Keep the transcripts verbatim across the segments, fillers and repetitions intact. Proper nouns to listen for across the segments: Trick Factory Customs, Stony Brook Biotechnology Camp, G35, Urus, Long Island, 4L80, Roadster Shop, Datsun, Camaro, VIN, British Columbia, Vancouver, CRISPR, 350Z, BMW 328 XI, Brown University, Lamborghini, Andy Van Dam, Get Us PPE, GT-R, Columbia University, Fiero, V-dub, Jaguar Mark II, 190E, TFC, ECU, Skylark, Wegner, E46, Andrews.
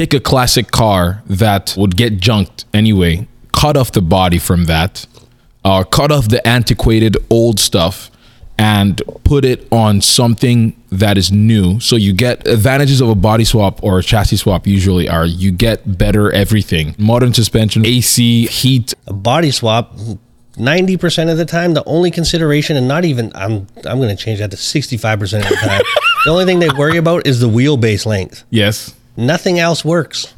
take a classic car that would get junked anyway, cut off the body from that, or uh, cut off the antiquated old stuff and put it on something that is new. So you get advantages of a body swap or a chassis swap usually are you get better everything. Modern suspension, A C, heat. A body swap, ninety percent of the time, the only consideration, and not even, I'm I'm going to change that to sixty-five percent of the time. The only thing they worry about is the wheelbase length. Yes. Nothing else works.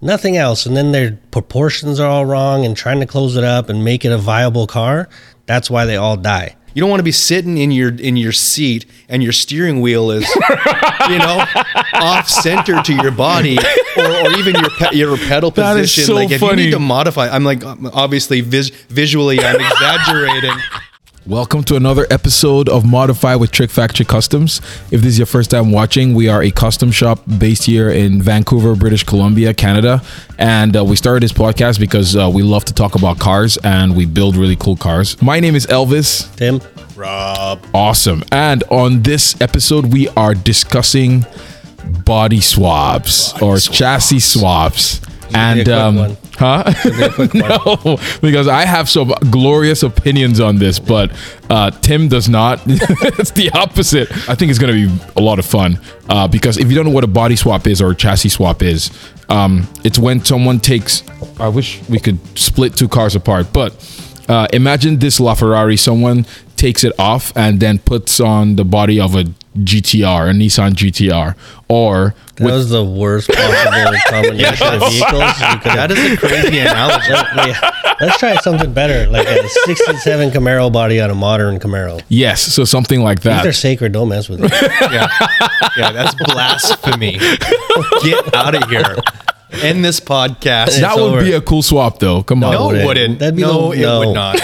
Nothing else. And then their proportions are all wrong and trying to close it up and make it a viable car. That's why they all die. You don't want to be sitting in your in your seat and your steering wheel is, you know, off center to your body, or, or even your pe- your pedal position. That is so like if funny. You need to modify, I'm like obviously vis- visually I'm exaggerating. Welcome to another episode of Modify with Trick Factory Customs. If this is your first time watching, we are a custom shop based here in Vancouver, British Columbia, Canada. And uh, we started this podcast because uh, we love to talk about cars and we build really cool cars. My name is Elvis. Tim. Rob. Awesome. And on this episode, we are discussing body swaps body or swaps. chassis swaps. And um huh no, because I have some glorious opinions on this, but uh Tim does not. It's the opposite. I think it's gonna be a lot of fun, uh because if you don't know what a body swap is or a chassis swap is, um it's when someone takes, I wish we could split two cars apart, but uh imagine this LaFerrari. Someone takes it off and then puts on the body of a G T R, a Nissan G T R, or that with- was the worst possible combination yeah. of vehicles. That is a crazy analogy. Let's try something better, like a sixty-seven Camaro body on a modern Camaro. Yes, so something like that. If they're sacred, don't mess with them. yeah, yeah, that's blasphemy. Get out of here. End this podcast. It's that would over. Be a cool swap, though. Come no, on, no, it wouldn't. That'd be no, the, no, it would not.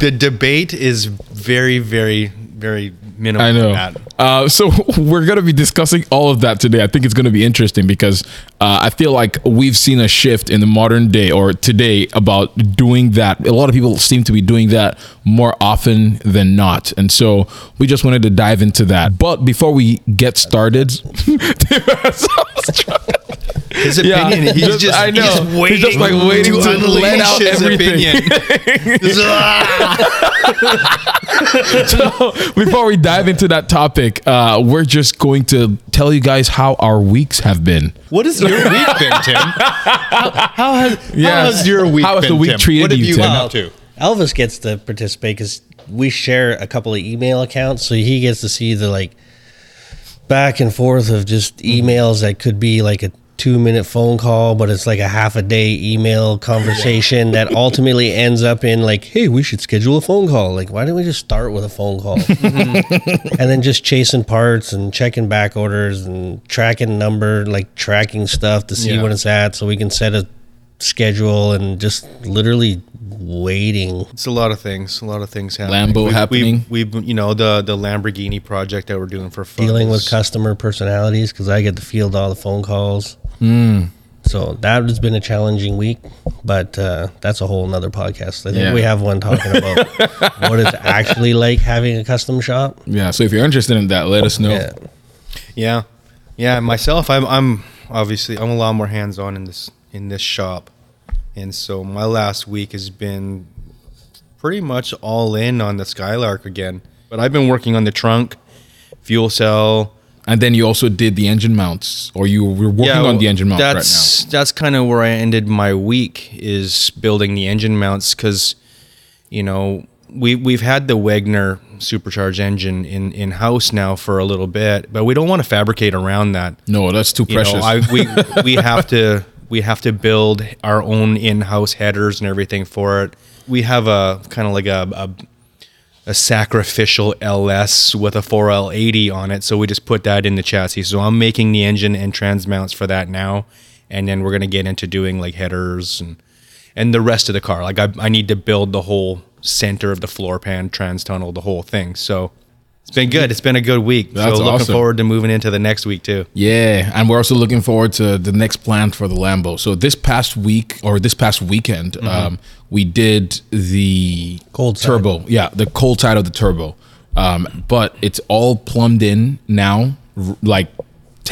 The debate is very, very, very minimal. I know. That. Uh, so we're going to be discussing all of that today. I think it's going to be interesting because uh, I feel like we've seen a shift in the modern day or today about doing that. A lot of people seem to be doing that more often than not. And so we just wanted to dive into that. But before we get started... His opinion, yeah. he's, just, just, I know. he's just waiting, he's just like waiting to, to let out his everything. So before we dive into that topic, uh, we're just going to tell you guys how our weeks have been. What has your week been, Tim? How, how, has, yes. how has your week how been, How has the week Tim? treated what have you, Tim? Well, to? Elvis gets to participate because we share a couple of email accounts, so he gets to see the like back and forth of just emails that could be like a two-minute phone call, but it's like a half a day email conversation that ultimately ends up in like, hey, we should schedule a phone call. Like, why didn't we just start with a phone call? And then just chasing parts and checking back orders and tracking number, like tracking stuff to see yeah. when it's at so we can set a schedule and just literally waiting. It's a lot of things. A lot of things happening. Lambo we, happening. We've, we, you know, the the Lamborghini project that we're doing for fun. Dealing with customer personalities because I get to field all the phone calls. Mm. So that has been a challenging week, but uh, that's a whole nother podcast. I think yeah. we have one talking about what it's actually like having a custom shop. Yeah. So if you're interested in that, let us know. Yeah. Yeah. yeah myself, I'm, I'm obviously I'm a lot more hands-on in this in this shop. And so my last week has been pretty much all in on the Skylark again. But I've been working on the trunk, fuel cell. And then you also did the engine mounts, or you were working yeah, well, on the engine mounts that's, right now. That's kind of where I ended my week, is building the engine mounts. Because, you know, we, we've had the Wegner supercharged engine in, in-house now for a little bit. But we don't want to fabricate around that. No, that's too precious. You know, I, we, we have to... We have to build our own in-house headers and everything for it. We have a kind of like a, a a sacrificial L S with a four L eighty on it, so we just put that in the chassis. So I'm making the engine and trans mounts for that now, and then we're gonna get into doing like headers and and the rest of the car. Like I, I need to build the whole center of the floor pan, trans tunnel, the whole thing. So. It's been good. It's been a good week. That's so looking awesome. forward to moving into the next week too. Yeah, and we're also looking forward to the next plan for the Lambo. So this past week or this past weekend, mm-hmm. um, we did the cold turbo. Side. Yeah, the cold side of the turbo. Um, but it's all plumbed in now, like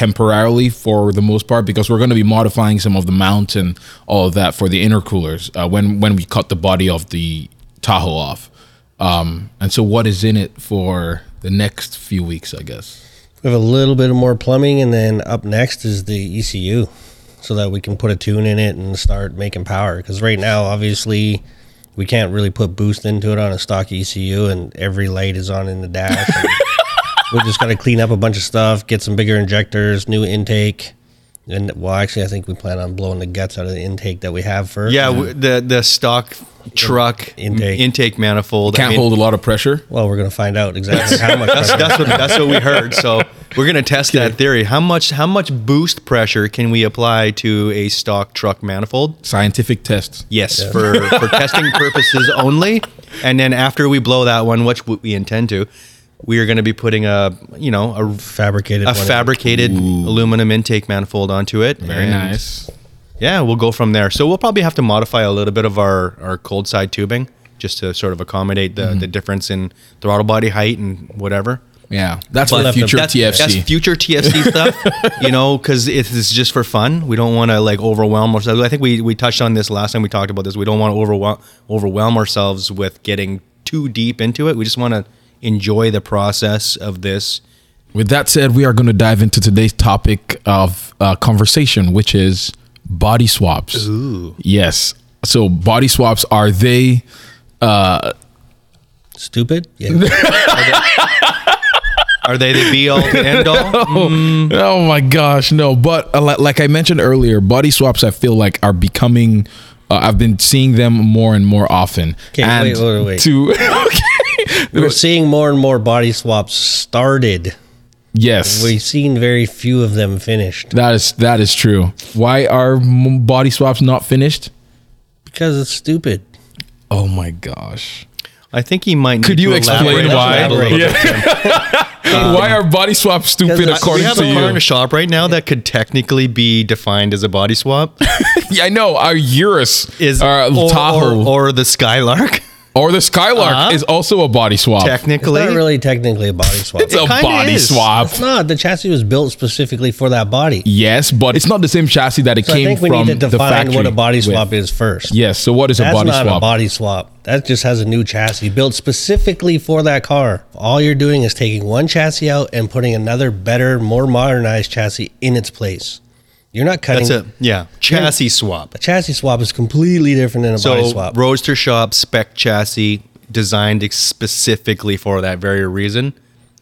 temporarily for the most part, because we're going to be modifying some of the mount and all of that for the intercoolers uh, when, when we cut the body of the Tahoe off. Um, and so what is in it for the next few weeks, I guess? We have a little bit more plumbing, and then up next is the E C U, so that we can put a tune in it and start making power. Because right now, obviously, we can't really put boost into it on a stock E C U, and every light is on in the dash. We just got to clean up a bunch of stuff, get some bigger injectors, new intake. And well, actually, I think we plan on blowing the guts out of the intake that we have first. Yeah, uh, the the stock truck intake, intake manifold. You can't I mean, hold a lot of pressure. Well, we're going to find out exactly how much. that's, that's, what, that's what we heard. So we're going to test okay. that theory. How much how much boost pressure can we apply to a stock truck manifold? Scientific test. Yes, yeah. for, for testing purposes only. And then after we blow that one, which we intend to, we are going to be putting a, you know, a fabricated, a fabricated aluminum intake manifold onto it. Very nice. Yeah, we'll go from there. So we'll probably have to modify a little bit of our, our cold side tubing just to sort of accommodate the, mm-hmm. the difference in throttle body height and whatever. Yeah, that's for future that's, T F C. That's future T F C stuff, you know, because it's just for fun. We don't want to like overwhelm ourselves. I think we, we touched on this last time we talked about this. We don't want to overwhelm overwhelm ourselves with getting too deep into it. We just want to enjoy the process of this. With that said, we are going to dive into today's topic of uh, conversation, which is body swaps. Ooh. Yes. So body swaps, are they uh, stupid? Yeah. Are they, are they the be all the end all? No. Mm. Oh my gosh, no. But uh, like I mentioned earlier, body swaps, I feel like, are becoming, uh, I've been seeing them more and more often. Okay, and wait, wait, wait. To, okay. We're seeing more and more body swaps started. Yes. We've seen very few of them finished. That is that is true. Why are body swaps not finished? Because it's stupid. Oh my gosh. I think he might need Could to you explain why? Yeah. um, why are body swaps stupid according to you? We have a car in a shop right now that could technically be defined as a body swap. Yeah, I know. Our Urus is our or, Tahoe. Or, or the Skylark. Or the Skylark uh-huh. is also a body swap. Technically. It's not really technically a body swap. It's it a body is. swap. It's not. The chassis was built specifically for that body. Yes, but it's not the same chassis that it so came from the factory. I think we need to define what a body swap with. is first. Yes, so what is That's a body swap? That's not a body swap. That just has a new chassis built specifically for that car. All you're doing is taking one chassis out and putting another better, more modernized chassis in its place. You're not cutting. That's a, yeah. Chassis swap. A chassis swap is completely different than a so, body swap. So Roadster Shop spec chassis designed specifically for that very reason.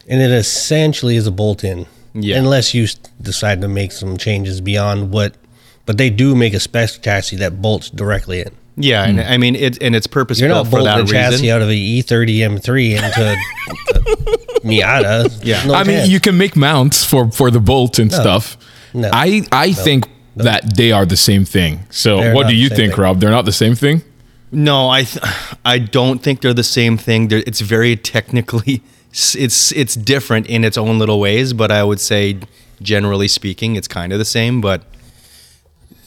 And it essentially is a bolt-in. Yeah. Unless you decide to make some changes beyond what, but they do make a spec chassis that bolts directly in. Yeah, mm. and I mean, it, and it's purpose-built for that reason. You're not bolting a chassis out of an E thirty M three into a Miata. Yeah. No I chance. mean, you can make mounts for, for the bolt and no. stuff. No, I, I no, think no. that they are the same thing. So they're what do you think, thing. Rob? They're not the same thing? No, I th- I don't think they're the same thing. They're, it's very technically, it's it's different in its own little ways, but I would say, generally speaking, it's kind of the same. But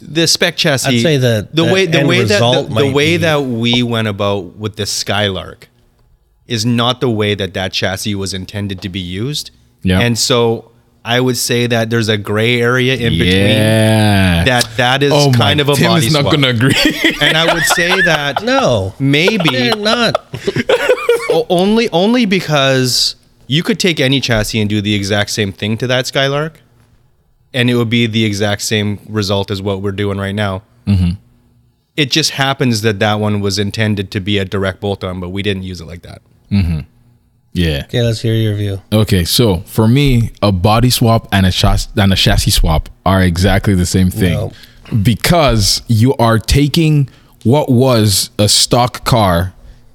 the spec chassis, I'd say the, the, the way, the way, that, the, the way that we went about with the Skylark is not the way that that chassis was intended to be used. Yeah. And so I would say that there's a gray area in between. Yeah. That that is oh kind my, of a Tim body is not swap. Gonna agree. And I would say that no, maybe not. only only because you could take any chassis and do the exact same thing to that Skylark, and it would be the exact same result as what we're doing right now. Mm-hmm. It just happens that that one was intended to be a direct bolt-on, but we didn't use it like that. Mm-hmm. Yeah. Okay, let's hear your view. Okay, so for me, a body swap and a chas- and a chassis swap are exactly the same thing. No. Because you are taking what was a stock car,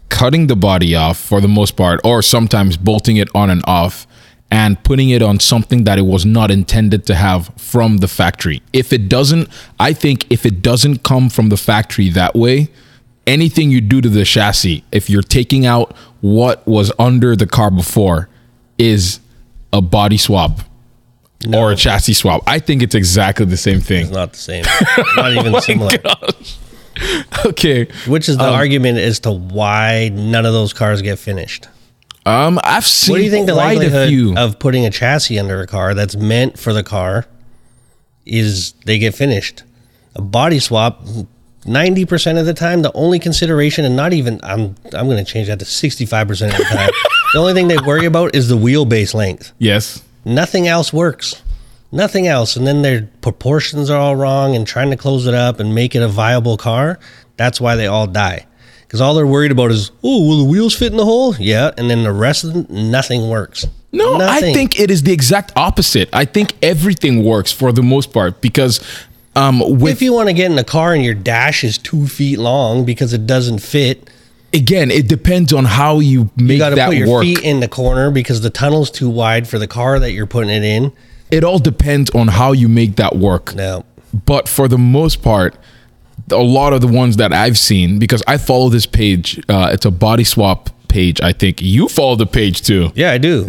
cutting the body off for the most part, or sometimes bolting it on and off, and putting it on something that it was not intended to have from the factory. If it doesn't, I think if it doesn't come from the factory that way, anything you do to the chassis, if you're taking out what was under the car before, is a body swap no. or a chassis swap. I think it's exactly the same thing. It's not the same. Not even oh similar. Gosh. Okay. Which is the um, argument as to why none of those cars get finished. Um, I've seen. What do you think the likelihood of putting a chassis under a car that's meant for the car is? They get finished. A body swap, ninety percent of the time, the only consideration, and not even I'm I'm going to change that to sixty-five percent of the time. The only thing they worry about is the wheelbase length. Yes. Nothing else works. Nothing else. And then their proportions are all wrong and trying to close it up and make it a viable car. That's why they all die. Because all they're worried about is, oh, will the wheels fit in the hole? Yeah. And then the rest of them, nothing works. No, nothing. I think it is the exact opposite. I think everything works for the most part because... Um, with, if you want to get in a car and your dash is two feet long because it doesn't fit... Again, it depends on how you make that work. You got to put your work. feet in the corner because the tunnel's too wide for the car that you're putting it in. It all depends on how you make that work. No. But for the most part, a lot of the ones that I've seen, because I follow this page, uh, it's a body swap page, I think. You follow the page too. Yeah, I do.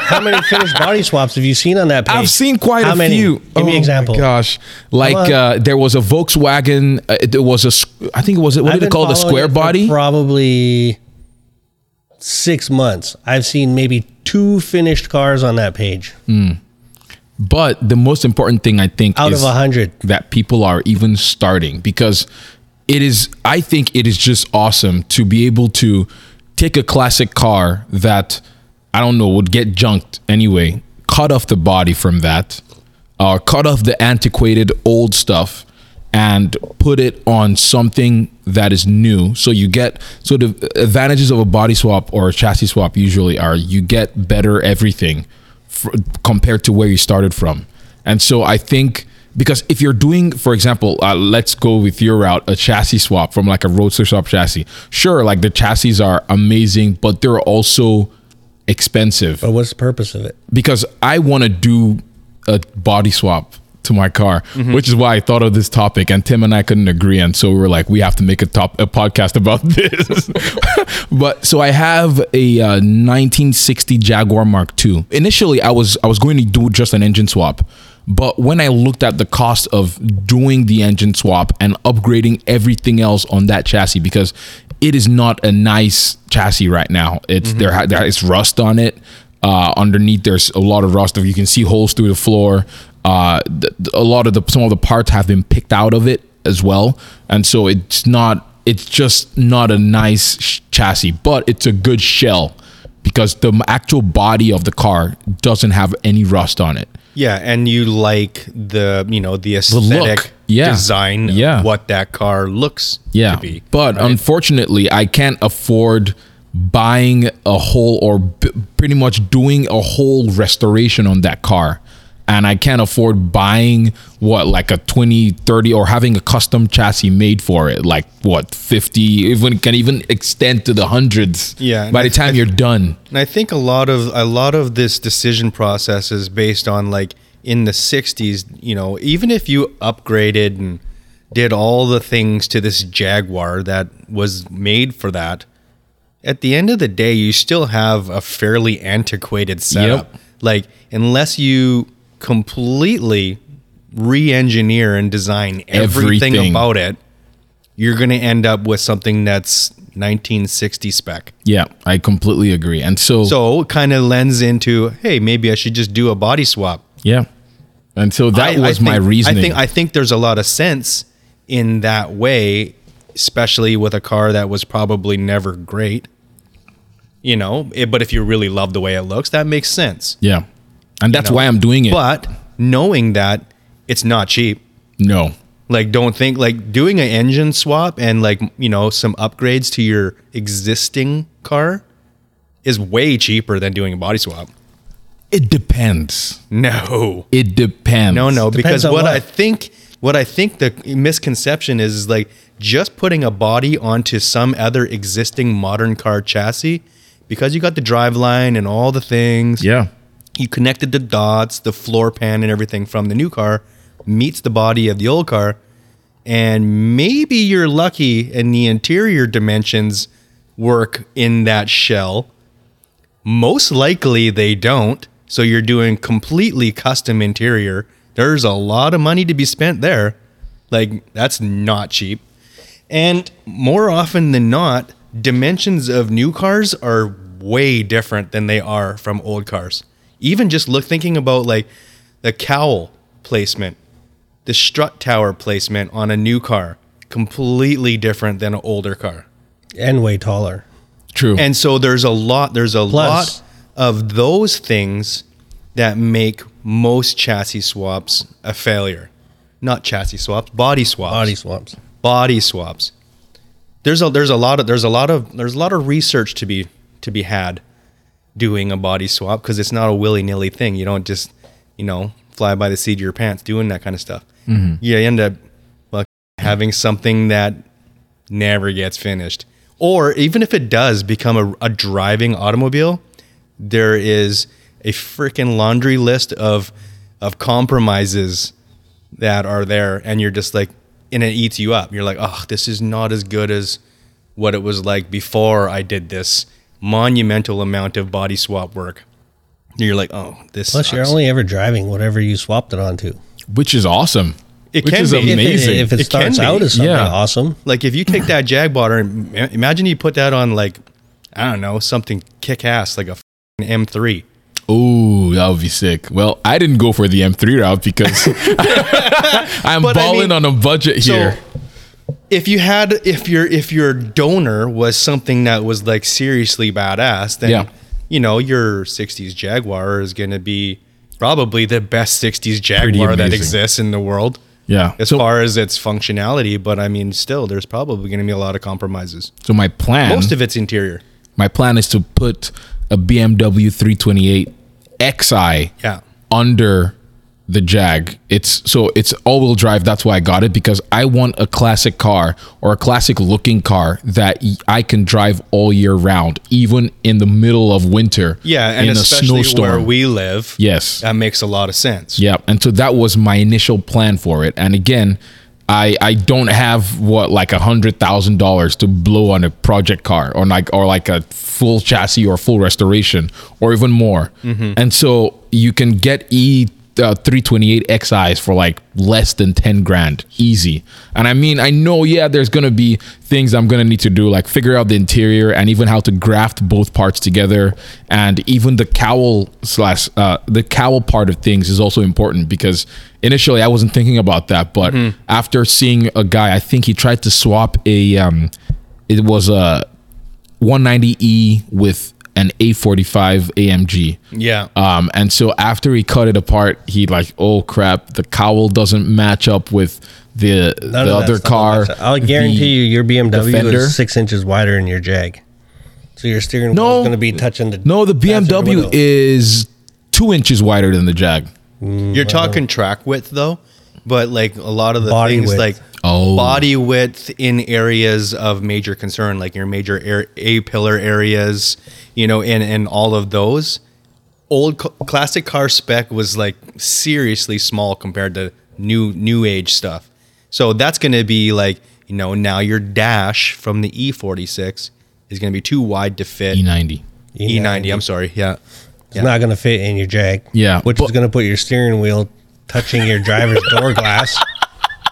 How many finished body swaps have you seen on that page? I've seen quite how a many? few. Give oh, me an example. Gosh. Like uh, there was a Volkswagen, uh, there was a, I think it was, what I've did they call it, a square it body? Probably six months. I've seen maybe two finished cars on that page. Mm. But the most important thing I think out is of one hundred that people are even starting, because it is, I think it is just awesome to be able to take a classic car that, I don't know, would get junked anyway, cut off the body from that, uh, cut off the antiquated old stuff and put it on something that is new. So you get, so the advantages of a body swap or a chassis swap usually are you get better everything compared to where you started from. And so I think, because if you're doing, for example, uh, let's go with your route, a chassis swap from like a Roadster Shop chassis, sure, like the chassis are amazing, but they're also expensive. But what's the purpose of it? Because I want to do a body swap to my car, mm-hmm. which is why I thought of this topic, and Tim and I couldn't agree, and so we were like, we have to make a top a podcast about this. But so I have a uh, nineteen sixty Jaguar Mark two. Initially, I was I was going to do just an engine swap, but when I looked at the cost of doing the engine swap and upgrading everything else on that chassis, because it is not a nice chassis right now. It's mm-hmm. there, there is rust on it. Uh, underneath, there's a lot of rust. You can see holes through the floor. Uh, th- a lot of the some of the parts have been picked out of it as well, and so it's not. It's just not a nice sh- chassis, but it's a good shell because the actual body of the car doesn't have any rust on it. Yeah, and you like the you know the aesthetic the yeah. design, yeah. of what that car looks yeah. to be. But right? Unfortunately, I can't afford buying a whole or b- pretty much doing a whole restoration on that car. And I can't afford buying, what, like a twenty, thirty, or having a custom chassis made for it. Like, what, fifty, even can even extend to the hundreds yeah, by the time I, you're done. And I think a lot of a lot of this decision process is based on, like, in the sixties, you know, even if you upgraded and did all the things to this Jaguar that was made for that, at the end of the day, you still have a fairly antiquated setup. Yep. Like, unless you... completely re-engineer and design everything, everything about it, you're going to end up with something that's nineteen sixty spec. Yeah, I completely agree. And so... So it kind of lends into, hey, maybe I should just do a body swap. Yeah. And so that I, was I think, my reasoning. I think, I think there's a lot of sense in that way, especially with a car that was probably never great. You know, it, but if you really love the way it looks, that makes sense. Yeah. And that's you know, why I'm doing it. But knowing that it's not cheap. No. Like, don't think, like, doing an engine swap and, like, you know, some upgrades to your existing car is way cheaper than doing a body swap. It depends. No. It depends. No, no. Depends because what, what I think, what I think the misconception is, is, like, just putting a body onto some other existing modern car chassis, because you got the driveline and all the things. Yeah. You connected the dots, the floor pan and everything from the new car meets the body of the old car. And maybe you're lucky and the interior dimensions work in that shell. Most likely they don't. So you're doing completely custom interior. There's a lot of money to be spent there. Like, that's not cheap. And more often than not, dimensions of new cars are way different than they are from old cars. Even just look thinking about like the cowl placement, the strut tower placement on a new car, completely different than an older car. And way taller. True. And so there's a lot, there's a Plus, lot of those things that make most chassis swaps a failure. Not chassis swaps, body swaps. Body swaps. Body swaps. There's a there's a lot of there's a lot of there's a lot of research to be to be had doing a body swap, because it's not a willy-nilly thing. You don't just, you know, fly by the seat of your pants doing that kind of stuff. Mm-hmm. You end up like, having something that never gets finished. Or even if it does become a, a driving automobile, there is a freaking laundry list of of compromises that are there, and you're just like, and it eats you up. You're like, oh, this is not as good as what it was like before I did this monumental amount of body swap work. And you're like, oh, this Plus, sucks. You're only ever driving whatever you swapped it onto. Which is awesome. It Which can is be. amazing. If it, if it, it starts out as something yeah. awesome. Like if you take that Jaguar and imagine you put that on like, I don't know, something kick-ass, like a M three. Ooh, that would be sick. Well, I didn't go for the M three route because I'm but balling I mean, on a budget here. So if you had, if your if your donor was something that was like seriously badass, then yeah. you know your sixties Jaguar is going to be probably the best sixties Jaguar that exists in the world. Yeah, as so, far as its functionality, but I mean, still, there's probably going to be a lot of compromises. So my plan, most of its interior. My plan is to put a B M W three twenty-eight X I yeah. under the Jag. It's so it's all-wheel drive. That's why I got it, because I want a classic car or a classic-looking car that I can drive all year round, even in the middle of winter. Yeah, and in especially a snowstorm. Where we live. Yes, that makes a lot of sense. Yeah, and so that was my initial plan for it. And again, I I don't have what like a hundred thousand dollars to blow on a project car or like or like a full chassis or full restoration or even more. Mm-hmm. And so you can get E. Uh, three twenty-eight X Is for like less than ten grand easy. And I mean, I know, yeah, there's gonna be things I'm gonna need to do, like figure out the interior and even how to graft both parts together, and even the cowl slash uh the cowl part of things is also important, because initially I wasn't thinking about that, but mm-hmm. after seeing a guy, I think he tried to swap a um it was a one ninety E with an A forty-five A M G. Yeah. Um, and so after he cut it apart, he like, oh crap, the cowl doesn't match up with the None the other car. I'll guarantee the, you, your B M W is six inches wider than your Jag. So your steering no, wheel is going to be touching the. No, the B M W is two inches wider than the Jag. Mm, You're talking track width though, but like a lot of the body things width. like oh. body width in areas of major concern, like your major air, A-pillar areas, you know, and, and all of those. Old classic car spec was like seriously small compared to new new age stuff. So that's going to be like, you know, now your dash from the E forty-six is going to be too wide to fit. E ninety. E ninety, E ninety I'm sorry. Yeah. It's yeah. not going to fit in your Jag. Yeah. Which but, is going to put your steering wheel touching your driver's door glass.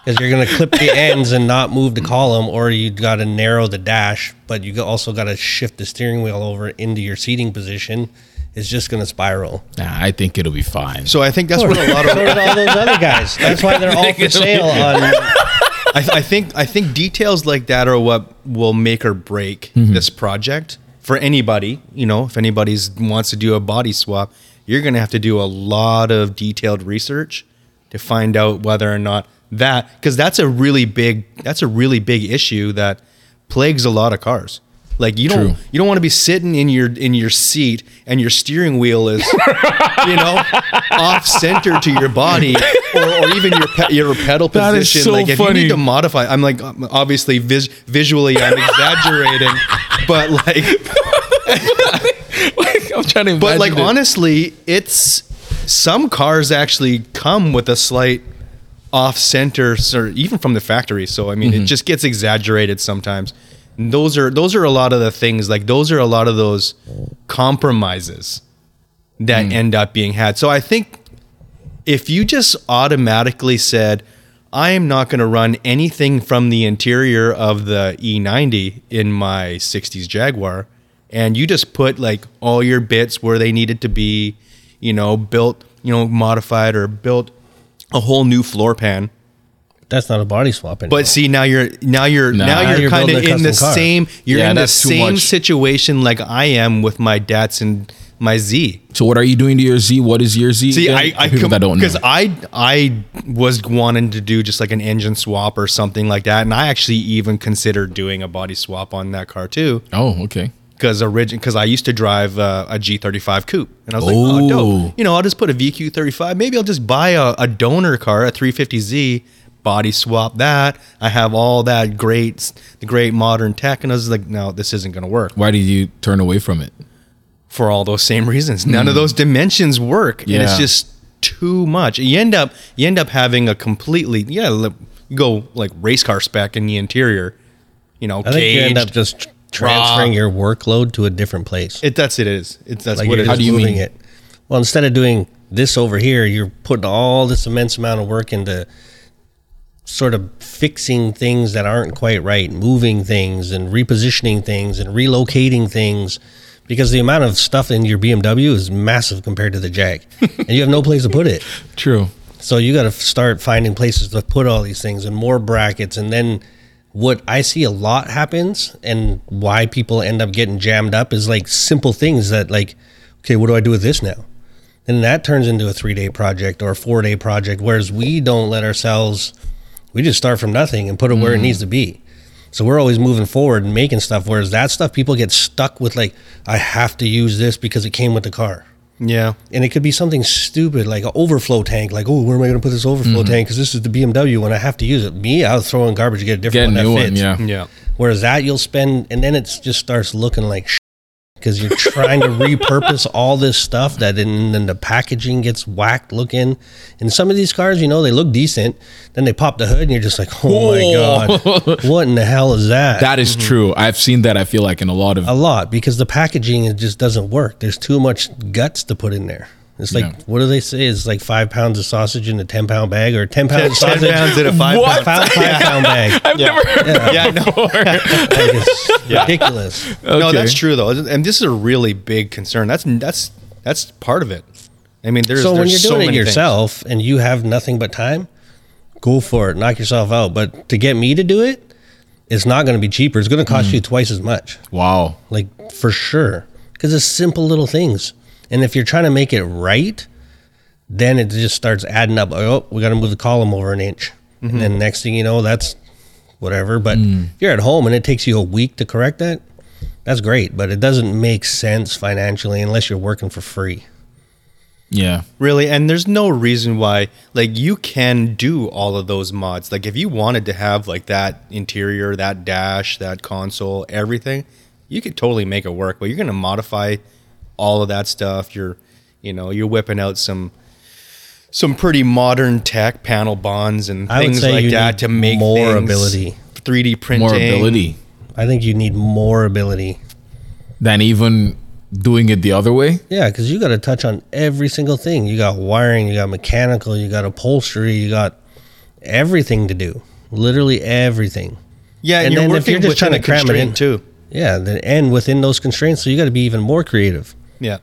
Because you're going to clip the ends and not move the column, or you got to narrow the dash, but you also got to shift the steering wheel over into your seating position. It's just going to spiral. Nah, I think it'll be fine. So I think that's what a lot of... So did all those other guys. That's why they're all for sale on... I, th- I, think, I think details like that are what will make or break mm-hmm. this project. For anybody, you know, if anybody wants to do a body swap, you're going to have to do a lot of detailed research to find out whether or not... that because that's a really big that's a really big issue that plagues a lot of cars. Like you True. don't you don't want to be sitting in your in your seat and your steering wheel is you know off center to your body, or, or even your pe- your pedal that position. Is so like if funny. you need to modify, I'm like obviously vis- visually I'm exaggerating, but like, like I'm trying to imagine. But like it. honestly, it's some cars actually come with a slight off-center, or even from the factory. So I mean, mm-hmm. it just gets exaggerated sometimes. And those are those are a lot of the things. Like those are a lot of those compromises that mm. end up being had. So I think if you just automatically said, "I am not going to run anything from the interior of the E ninety in my sixties Jaguar," and you just put like all your bits where they needed to be, you know, built, you know, modified or built a whole new floor pan. That's not a body swap anymore. But see, now you're now you're nah, now you're, you're kind of in the car. same you're yeah, in the same situation like I am with my Datsun, my Z. So what are you doing to your Z? What is your Z? See, again? I I because com- I I was wanting to do just like an engine swap or something like that, and I actually even considered doing a body swap on that car too. Oh, okay. Because origin, because I used to drive uh, a G thirty-five coupe, and I was oh. like, oh, dope. You know, I'll just put a V Q thirty-five. Maybe I'll just buy a, a donor car, a three fifty Z. Body swap that. I have all that great, the great modern tech, and I was like, no, this isn't going to work. Why did you turn away from it? For all those same reasons. None mm. of those dimensions work, yeah. and it's just too much. You end up, you end up having a completely, yeah, you go like race car spec in the interior. You know, I think you end up just transferring your workload to a different place. It that's it is. It's that's like what it is. How do you mean it? Well, instead of doing this over here, you're putting all this immense amount of work into sort of fixing things that aren't quite right, moving things and repositioning things and relocating things, because the amount of stuff in your B M W is massive compared to the Jag, and you have no place to put it. True. So you got to start finding places to put all these things and more brackets. And then what I see a lot happens and why people end up getting jammed up is like simple things that like, okay, what do I do with this now? And that turns into a three-day project or a four-day project, whereas we don't let ourselves... We just start from nothing and put it where mm. it needs to be. So we're always moving forward and making stuff, whereas that stuff, people get stuck with like, I have to use this because it came with the car. Yeah. And it could be something stupid, like an overflow tank. Like, oh, where am I going to put this overflow mm. tank? Because this is the B M W and I have to use it. Me, I'll throw in garbage and get a different get one that fits. One, yeah. yeah. Whereas that you'll spend, and then it just starts looking like shit because you're trying to repurpose all this stuff that in, then the packaging gets whacked looking. And some of these cars, you know, they look decent. Then they pop the hood and you're just like, oh my Whoa. God, what in the hell is that? That is mm-hmm. true. I've seen that, I feel like, in a lot of... A lot, because the packaging, it just doesn't work. There's too much guts to put in there. It's like, yeah. what do they say? It's like five pounds of sausage in a ten-pound bag, or ten pounds of sausage in a five-pound five, five pound bag. I've yeah. never heard yeah. that yeah, before. Like, it's yeah. ridiculous. Okay. No, that's true, though. And this is a really big concern. That's that's that's part of it. I mean, there's so there's when you're so doing it yourself things. And you have nothing but time, go for it. Knock yourself out. But to get me to do it, it's not going to be cheaper. It's going to cost mm. you twice as much. Wow. Like, for sure. Because it's simple little things. And if you're trying to make it right, then it just starts adding up. Oh, we got to move the column over an inch. Mm-hmm. And then next thing you know, that's whatever. But mm. if you're at home and it takes you a week to correct that, that's great. But it doesn't make sense financially unless you're working for free. Yeah. Really? And there's no reason why, like, you can do all of those mods. Like, if you wanted to have, like, that interior, that dash, that console, everything, you could totally make it work. But you're going to modify all of that stuff. You're, you know, you're whipping out some, some pretty modern tech, panel bonds and I things like that to make more ability. three D printing. More ability. I think you need more ability than even doing it the other way. Yeah, because you got to touch on every single thing. You got wiring, you got mechanical, you got upholstery, you got everything to do. Literally everything. Yeah, and, and you're then working if you're just trying to cram it in too. Yeah, then and within those constraints, so you got to be even more creative. Yeah.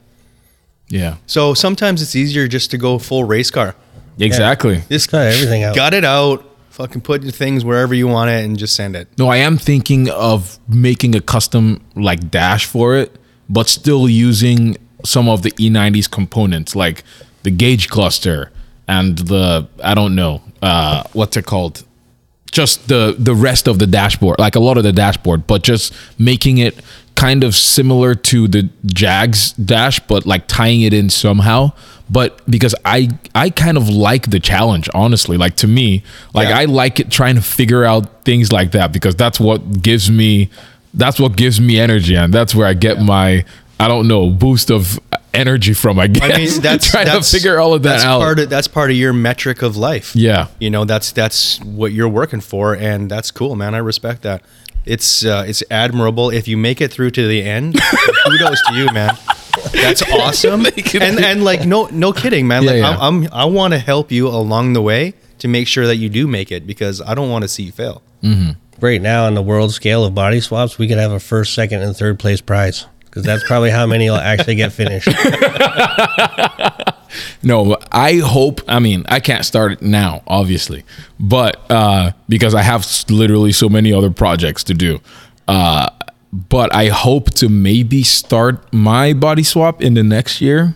Yeah. So sometimes it's easier just to go full race car. Exactly. Yeah. Just cut everything out. Gut it out. Fucking put your things wherever you want it and just send it. No, I am thinking of making a custom like dash for it, but still using some of the E ninety's components, like the gauge cluster and the, I don't know, uh, what's it called? Just the, the rest of the dashboard, like a lot of the dashboard, but just making it kind of similar to the Jag's dash, but like tying it in somehow. But because I I kind of like the challenge, honestly. Like to me, like yeah. I like it trying to figure out things like that, because that's what gives me that's what gives me energy, and that's where I get yeah. my I don't know boost of energy from. I guess I mean, that's trying that's, to figure all of that that's out. Part of, that's part of your metric of life. Yeah, you know that's that's what you're working for, and that's cool, man. I respect that. It's uh, it's admirable. If you make it through to the end, kudos to you, man. That's awesome. And and like no no kidding, man. Like yeah, yeah. I'm, I'm I want to help you along the way to make sure that you do make it, because I don't want to see you fail. Mm-hmm. Right now, on the world scale of body swaps, we could have a first, second, and third place prize. because that's probably how many will actually get finished. No, I hope, I mean, I can't start it now, obviously, but uh, because I have literally so many other projects to do. Uh, but I hope to maybe start my body swap in the next year,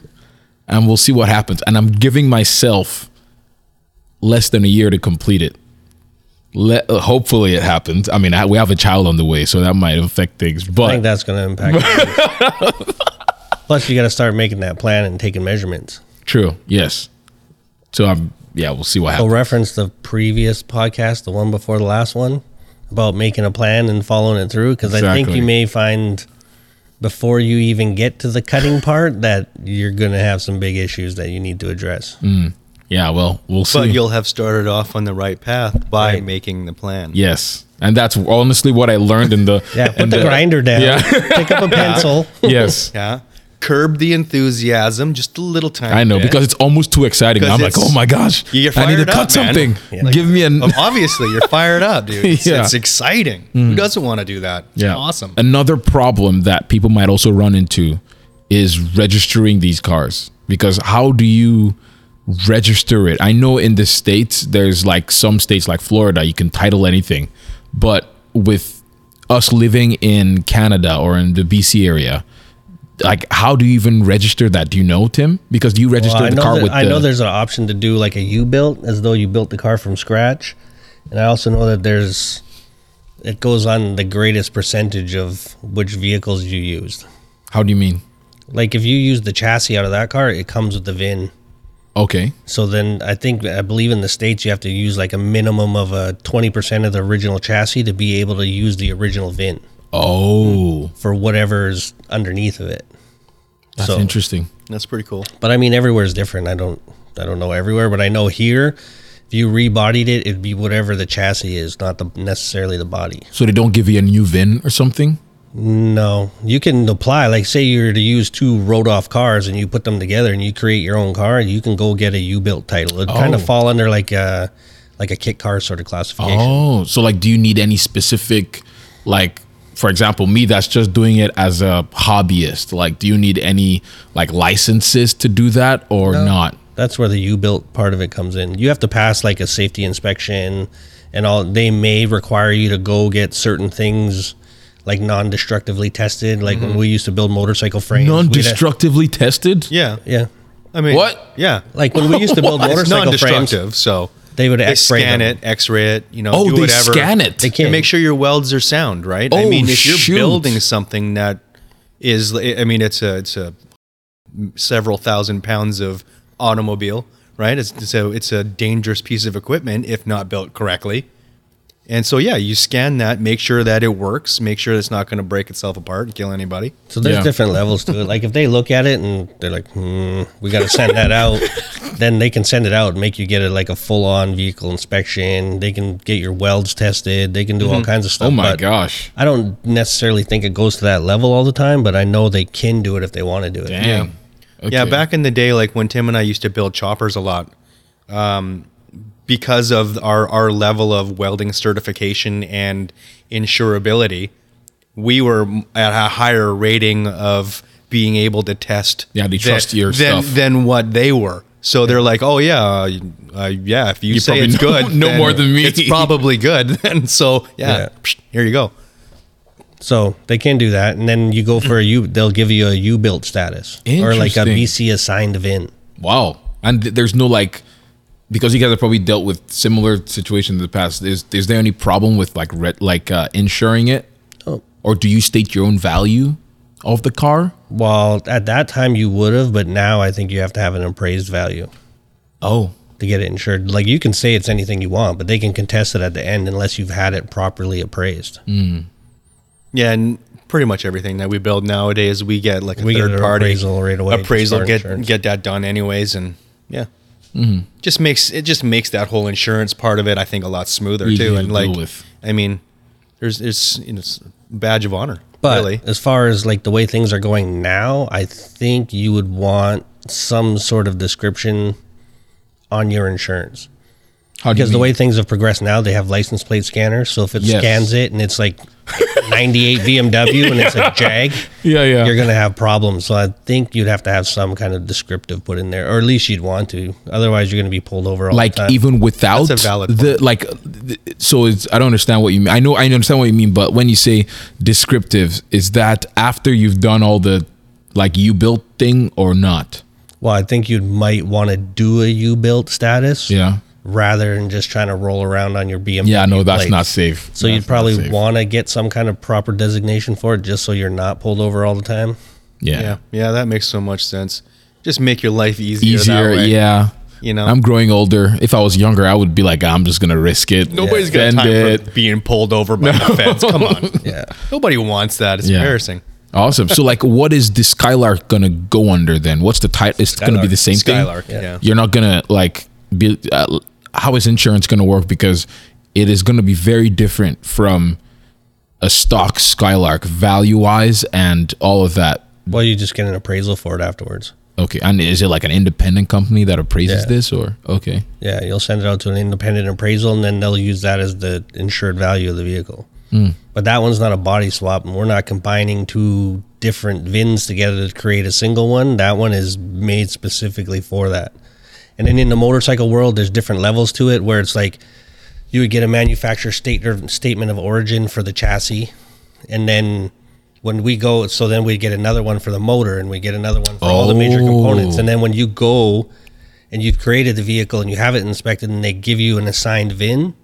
and we'll see what happens. And I'm giving myself less than a year to complete it. Let, uh, hopefully it happens. I mean, I, we have a child on the way, so that might affect things. But I think that's going to impact things. Plus, you got to start making that plan and taking measurements. True. Yes. So I'm. Yeah, we'll see what happens. So reference the previous podcast, the one before the last one, about making a plan and following it through, because exactly. I think you may find before you even get to the cutting part that you're going to have some big issues that you need to address. Mm. Yeah, well, we'll see. But you'll have started off on the right path by right. making the plan. Yes. And that's honestly what I learned in the... yeah, put the, the grinder down. Yeah. Pick up a pencil. Yes. Yeah. Curb the enthusiasm just a little tiny I know, bit. Because it's almost too exciting. I'm like, oh my gosh, you're fired I need to up, cut man. Something. Yeah. Like, give me an... obviously, you're fired up, dude. It's, yeah. it's exciting. Mm. Who doesn't want to do that? It's yeah. awesome. Another problem that people might also run into is registering these cars. Because how do you... register it? I know in the States, there's like some states like Florida, you can title anything. But with us living in Canada or in the B C area, like how do you even register that? Do you know, Tim? Because you register well, the car that, with I the, know there's an option to do like a U-built as though you built the car from scratch. And I also know that there's, it goes on the greatest percentage of which vehicles you used. How do you mean? Like if you use the chassis out of that car, it comes with the V I N. Okay. So then I think, I believe in the States, you have to use like a minimum of a twenty percent of the original chassis to be able to use the original V I N. Oh. For whatever's underneath of it. That's so, interesting. That's pretty cool. But I mean, everywhere's different. I don't, I don't know everywhere, but I know here, if you rebodied it, it'd be whatever the chassis is, not the, necessarily the body. So they don't give you a new V I N or something? No, you can apply, like say you're to use two road off cars and you put them together and you create your own car, you can go get a U-built title. It oh. kind of fall under like a, like a kit car sort of classification. Oh, so like, do you need any specific, like, for example, me that's just doing it as a hobbyist, like, do you need any like licenses to do that or no, not? That's where the U-built part of it comes in. You have to pass like a safety inspection and all. They may require you to go get certain things like non-destructively tested, like mm-hmm. when we used to build motorcycle frames. Non-destructively have, tested? Yeah. Yeah. I mean, what? Yeah. Like when we used to build motorcycle frames. Non-destructive, so. They would they scan them. it, x-ray it, you know, oh, do they whatever. scan it. They can. And make sure your welds are sound, right? Oh, I mean, if you're shoot. building something that is, I mean, it's a, it's a several thousand pounds of automobile, right? It's, so it's a dangerous piece of equipment if not built correctly. And so, yeah, you scan that, make sure that it works, make sure it's not going to break itself apart and kill anybody. So there's yeah. different levels to it. Like if they look at it and they're like, hmm, we got to send that out, then they can send it out and make you get it like a full-on vehicle inspection. They can get your welds tested. They can do mm-hmm. all kinds of stuff. Oh, my but gosh. I don't necessarily think it goes to that level all the time, but I know they can do it if they want to do it. Damn. Yeah, okay. yeah back in the day, like when Tim and I used to build choppers a lot, um... because of our, our level of welding certification and insurability, we were at a higher rating of being able to test yeah, they trust your stuff than what they were. So they're like, oh, yeah, uh, yeah, if you, you say it's know, good, no more than me. It's probably good. And so, yeah, yeah. Psh, here you go. So they can do that. And then you go for a U, they'll give you a U-built status or like a B C assigned V I N. Wow. And th- there's no like... because you guys have probably dealt with similar situations in the past, is is there any problem with like red, like uh, insuring it? Oh. Or do you state your own value of the car? Well, at that time you would have, but now I think you have to have an appraised value. Oh. To get it insured. Like you can say it's anything you want, but they can contest it at the end unless you've had it properly appraised. Mm. Yeah, and pretty much everything that we build nowadays, we get like a we third party appraisal right away. Appraisal, get insurance. Get that done anyways, and yeah. Mm-hmm. Just makes it just makes that whole insurance part of it, I think, a lot smoother you too. And like, with. I mean, there's there's you know, it's a badge of honor. But really, as far as like the way things are going now, I think you would want some sort of description on your insurance. How do because you mean? The way things have progressed now, they have license plate scanners. So if it yes. scans it and it's like ninety-eight B M W and yeah. it's a Jag, yeah, yeah, you're going to have problems. So I think you'd have to have some kind of descriptive put in there, or at least you'd want to. Otherwise, you're going to be pulled over all like the time. Like even without the like. So it's, I don't understand what you mean. I know I understand what you mean, but when you say descriptive, is that after you've done all the like you built thing or not? Well, I think you might want to do a you built status. Yeah. Rather than just trying to roll around on your B M W. Yeah, no, that's plate. Not safe. So that's you'd probably want to get some kind of proper designation for it just so you're not pulled over all the time. Yeah. Yeah, yeah, that makes so much sense. Just make your life easier. Easier, that way. Yeah. You know, I'm growing older. If I was younger, I would be like, I'm just going to risk it. Nobody's yeah. got time it. for being pulled over by no. the feds. Come on. Yeah. Nobody wants that. It's yeah. embarrassing. Awesome. So, like, what is the Skylark going to go under then? What's the title? It's going to be the same Skylark, thing? Skylark, yeah. You're not going to, like, be, uh, how is insurance going to work? Because it is going to be very different from a stock Skylark value-wise and all of that. Well, you just get an appraisal for it afterwards. Okay, and is it like an independent company that appraises yeah. this, or okay? Yeah, you'll send it out to an independent appraisal, and then they'll use that as the insured value of the vehicle. Mm. But that one's not a body swap, and we're not combining two different V I Ns together to create a single one. That one is made specifically for that. And then in the motorcycle world, there's different levels to it, where it's like you would get a manufacturer state or statement of origin for the chassis, and then. When we go, so then we get another one for the motor, and we get another one for oh. all the major components. And then when you go and you've created the vehicle and you have it inspected and they give you an assigned V I N,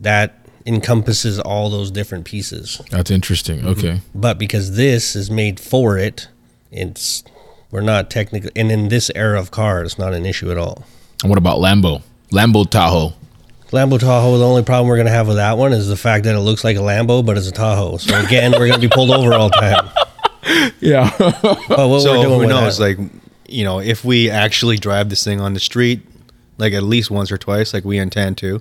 that encompasses all those different pieces. That's interesting. Okay. Mm-hmm. But because this is made for it, it's we're not technically, and in this era of cars, not an issue at all. And what about Lambo? Lambo Tahoe. Lambo Tahoe, the only problem we're going to have with that one is the fact that it looks like a Lambo, but it's a Tahoe. So, again, we're going to be pulled over all the time. Yeah. But what so we're doing who knows, that, like, you know, if we actually drive this thing on the street, like at least once or twice, like we intend to,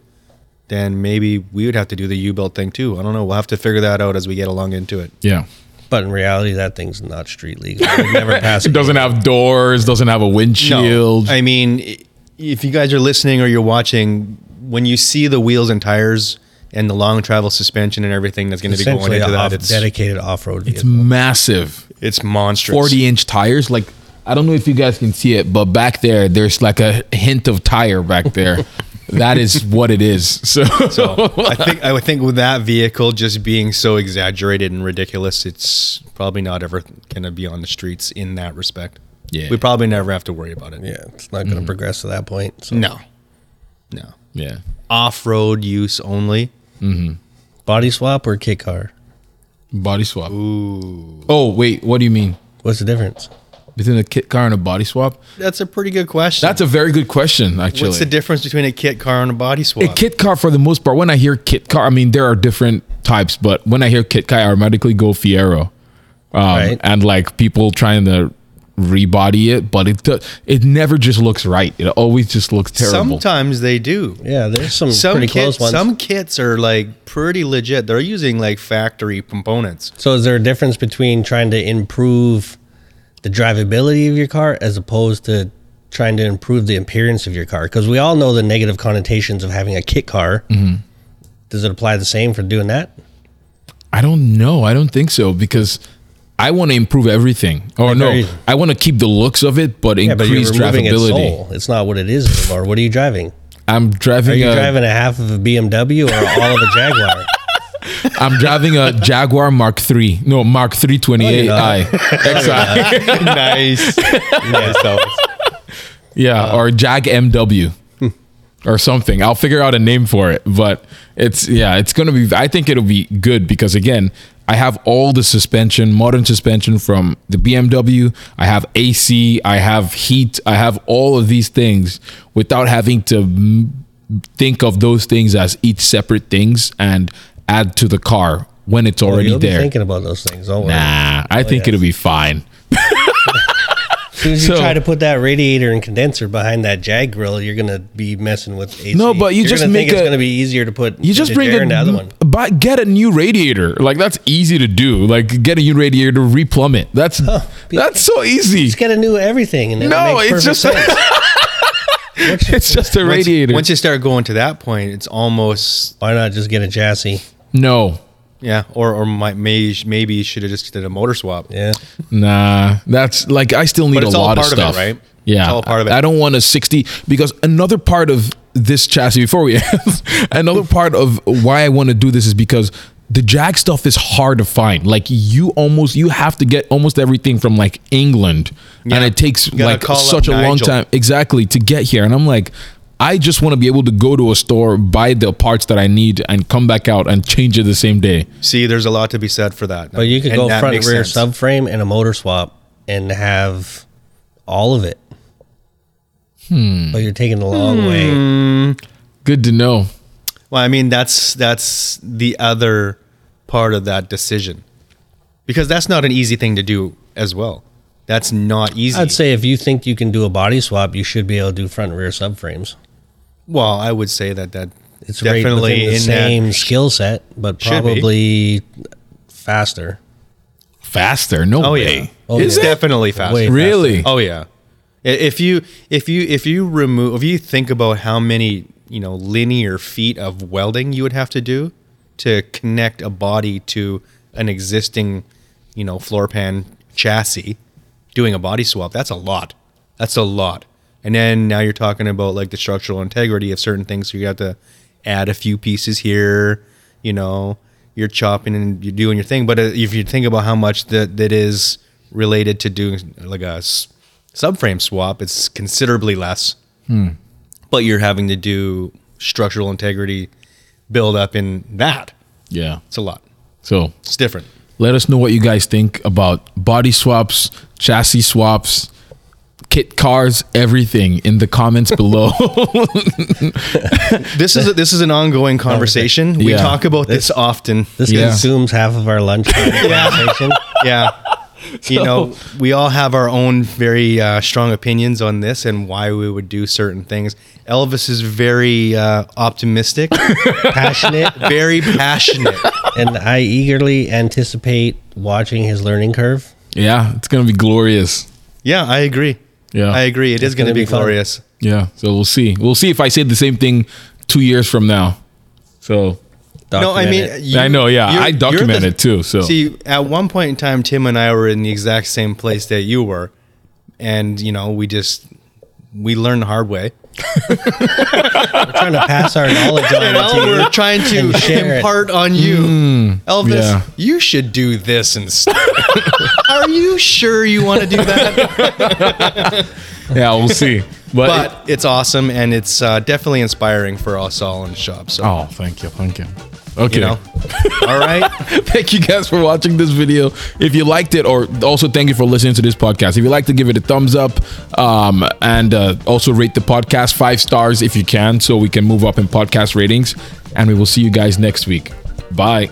then maybe we would have to do the U-belt thing too. I don't know. We'll have to figure that out as we get along into it. Yeah. But in reality, that thing's not street legal. It never passed. It doesn't have doors, doesn't have a windshield. No. I mean, if you guys are listening or you're watching, when you see the wheels and tires and the long travel suspension and everything that's going to be going into that, off, it's dedicated off-road vehicle. It's massive. It's monstrous. forty inch tires. Like, I don't know if you guys can see it, but back there, there's like a hint of tire back there. That is what it is. So, so I think, I would think with that vehicle just being so exaggerated and ridiculous, it's probably not ever going to be on the streets in that respect. Yeah. We probably never have to worry about it. Yeah. It's not going to mm-hmm. progress to that point. So. No, no. Yeah, off-road use only. Mm-hmm. Body swap or kit car? Body swap. Ooh. Oh wait, what do you mean? What's the difference between a kit car and a body swap? That's a pretty good question. That's a very good question, actually. What's the difference between a kit car and a body swap? A kit car, for the most part, when I hear kit car, I mean there are different types, but when I hear kit car, I automatically go Fiero, um, right. and like people trying to rebody it, but it it never just looks right. It always just looks terrible. Sometimes they do. Yeah, there's some, some pretty kits, close ones. Some kits are like pretty legit. They're using like factory components. So is there a difference between trying to improve the drivability of your car as opposed to trying to improve the appearance of your car? Because we all know the negative connotations of having a kit car. Mm-hmm. Does it apply the same for doing that? I don't know. I don't think so, because I want to improve everything. Or no, I want to keep the looks of it, but yeah, increase but drivability. Its, soul. It's not what it is anymore. What are you driving? I'm driving. Are you a, driving a half of a B M W or all of a Jaguar? I'm driving a Jaguar Mark three. No, Mark three twenty-eight I. X I. Nice. Nice. Yeah, uh, or Jag M W. Or something. I'll figure out a name for it, but it's yeah, it's gonna be. I think it'll be good because again, I have all the suspension, modern suspension from the B M W. I have A C, I have heat, I have all of these things without having to m- think of those things as each separate things and add to the car when it's well, already you'll there. Be thinking about those things, don't worry. Nah, I oh, think yes. it'll be fine. As soon as you so, try to put that radiator and condenser behind that Jag grill, you're gonna be messing with A C. No, but you you're just gonna make think a, it's gonna be easier to put. You just bring in the other one. But get a new radiator. Like that's easy to do. Like get a new radiator, replumb it. That's oh, that's so easy. Just get a new everything. And no, it makes it's just sense. It's just a radiator. Once, once you start going to that point, it's almost why not just get a chassis? No. Yeah, or or my, may, maybe you should have just did a motor swap. Yeah. Nah, that's like, I still need a lot of stuff. But it's all part of it, right? Yeah. It's all part of it. I don't want a sixty, because another part of this chassis, before we end, another part of why I want to do this is because the Jag stuff is hard to find. Like, you almost, you have to get almost everything from like England. Yeah. And it takes like such a Nigel. long time, exactly, to get here. And I'm like, I just want to be able to go to a store, buy the parts that I need, and come back out and change it the same day. See, there's a lot to be said for that. But you could go front and rear subframe and a motor swap and have all of it. Hmm. But you're taking the long hmm. way. Good to know. Well, I mean, that's that's the other part of that decision. Because that's not an easy thing to do as well. That's not easy. I'd say if you think you can do a body swap, you should be able to do front and rear subframes. Well, I would say that that it's definitely right in the same skill set, but probably faster. Faster? No oh, way. Yeah. Oh, it's yeah. definitely faster. Way really? Faster. Oh yeah. If you if you if you remove if you think about how many, you know, linear feet of welding you would have to do to connect a body to an existing, you know, floor pan chassis, doing a body swap, that's a lot. That's a lot. And then now you're talking about like the structural integrity of certain things. So you got to add a few pieces here, you know, you're chopping and you're doing your thing. But if you think about how much that, that is related to doing like a subframe swap, it's considerably less. Hmm. But you're having to do structural integrity build up in that. Yeah. It's a lot. So it's different. Let us know what you guys think about body swaps, chassis swaps, kit cars, everything in the comments below. This is a, this is an ongoing conversation. We yeah. talk about this, this often. This yeah. consumes half of our lunchtime conversation. Yeah. So, you know, we all have our own very uh, strong opinions on this and why we would do certain things. Elvis is very uh, optimistic, passionate, very passionate. And I eagerly anticipate watching his learning curve. Yeah, it's going to be glorious. Yeah, I agree. Yeah, I agree. It it's is going to be, be glorious. Fun. Yeah, so we'll see. We'll see if I say the same thing two years from now. So... No, I mean, you, I know, yeah, I document the, it too. So, see, at one point in time, Tim and I were in the exact same place that you were, and you know, we just we learned the hard way. We're trying to pass our knowledge on to you. We're trying to impart it on you, mm, Elvis. Yeah. You should do this instead. Are you sure you want to do that? Yeah, we'll see. But, but it, it's awesome, and it's uh, definitely inspiring for us all in the shop. So. Oh, thank you. Thank you. Okay. You know? All right. Thank you guys for watching this video. If you liked it, or also thank you for listening to this podcast. If you like to give it a thumbs up, um, and uh, also rate the podcast five stars if you can, so we can move up in podcast ratings. And we will see you guys next week. Bye.